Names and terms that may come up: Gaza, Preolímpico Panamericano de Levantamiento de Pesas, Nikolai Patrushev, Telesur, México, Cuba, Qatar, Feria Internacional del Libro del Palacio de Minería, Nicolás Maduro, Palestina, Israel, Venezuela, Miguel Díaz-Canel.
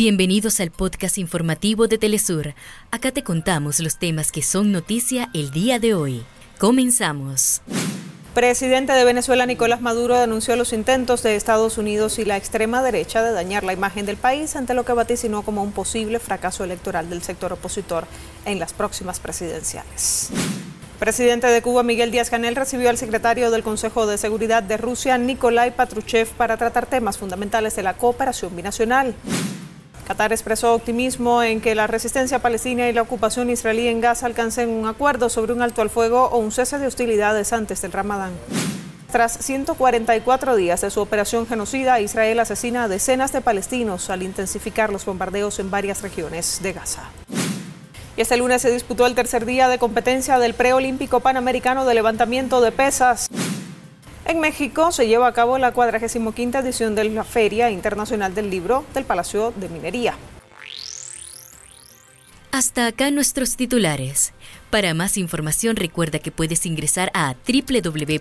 Bienvenidos al podcast informativo de Telesur. Acá te contamos los temas que son noticia el día de hoy. Comenzamos. Presidente de Venezuela, Nicolás Maduro, denunció los intentos de Estados Unidos y la extrema derecha de dañar la imagen del país ante lo que vaticinó como un posible fracaso electoral del sector opositor en las próximas presidenciales. Presidente de Cuba, Miguel Díaz-Canel, recibió al secretario del Consejo de Seguridad de Rusia, Nikolai Patrushev, para tratar temas fundamentales de la cooperación binacional. Qatar expresó optimismo en que la resistencia palestina y la ocupación israelí en Gaza alcancen un acuerdo sobre un alto al fuego o un cese de hostilidades antes del Ramadán. Tras 144 días de su operación genocida, Israel asesina a decenas de palestinos al intensificar los bombardeos en varias regiones de Gaza. Y este lunes se disputó el tercer día de competencia del Preolímpico Panamericano de Levantamiento de Pesas. En México se lleva a cabo la 45ª edición de la Feria Internacional del Libro del Palacio de Minería. Hasta acá nuestros titulares. Para más información recuerda que puedes ingresar a www.telesurtv.net.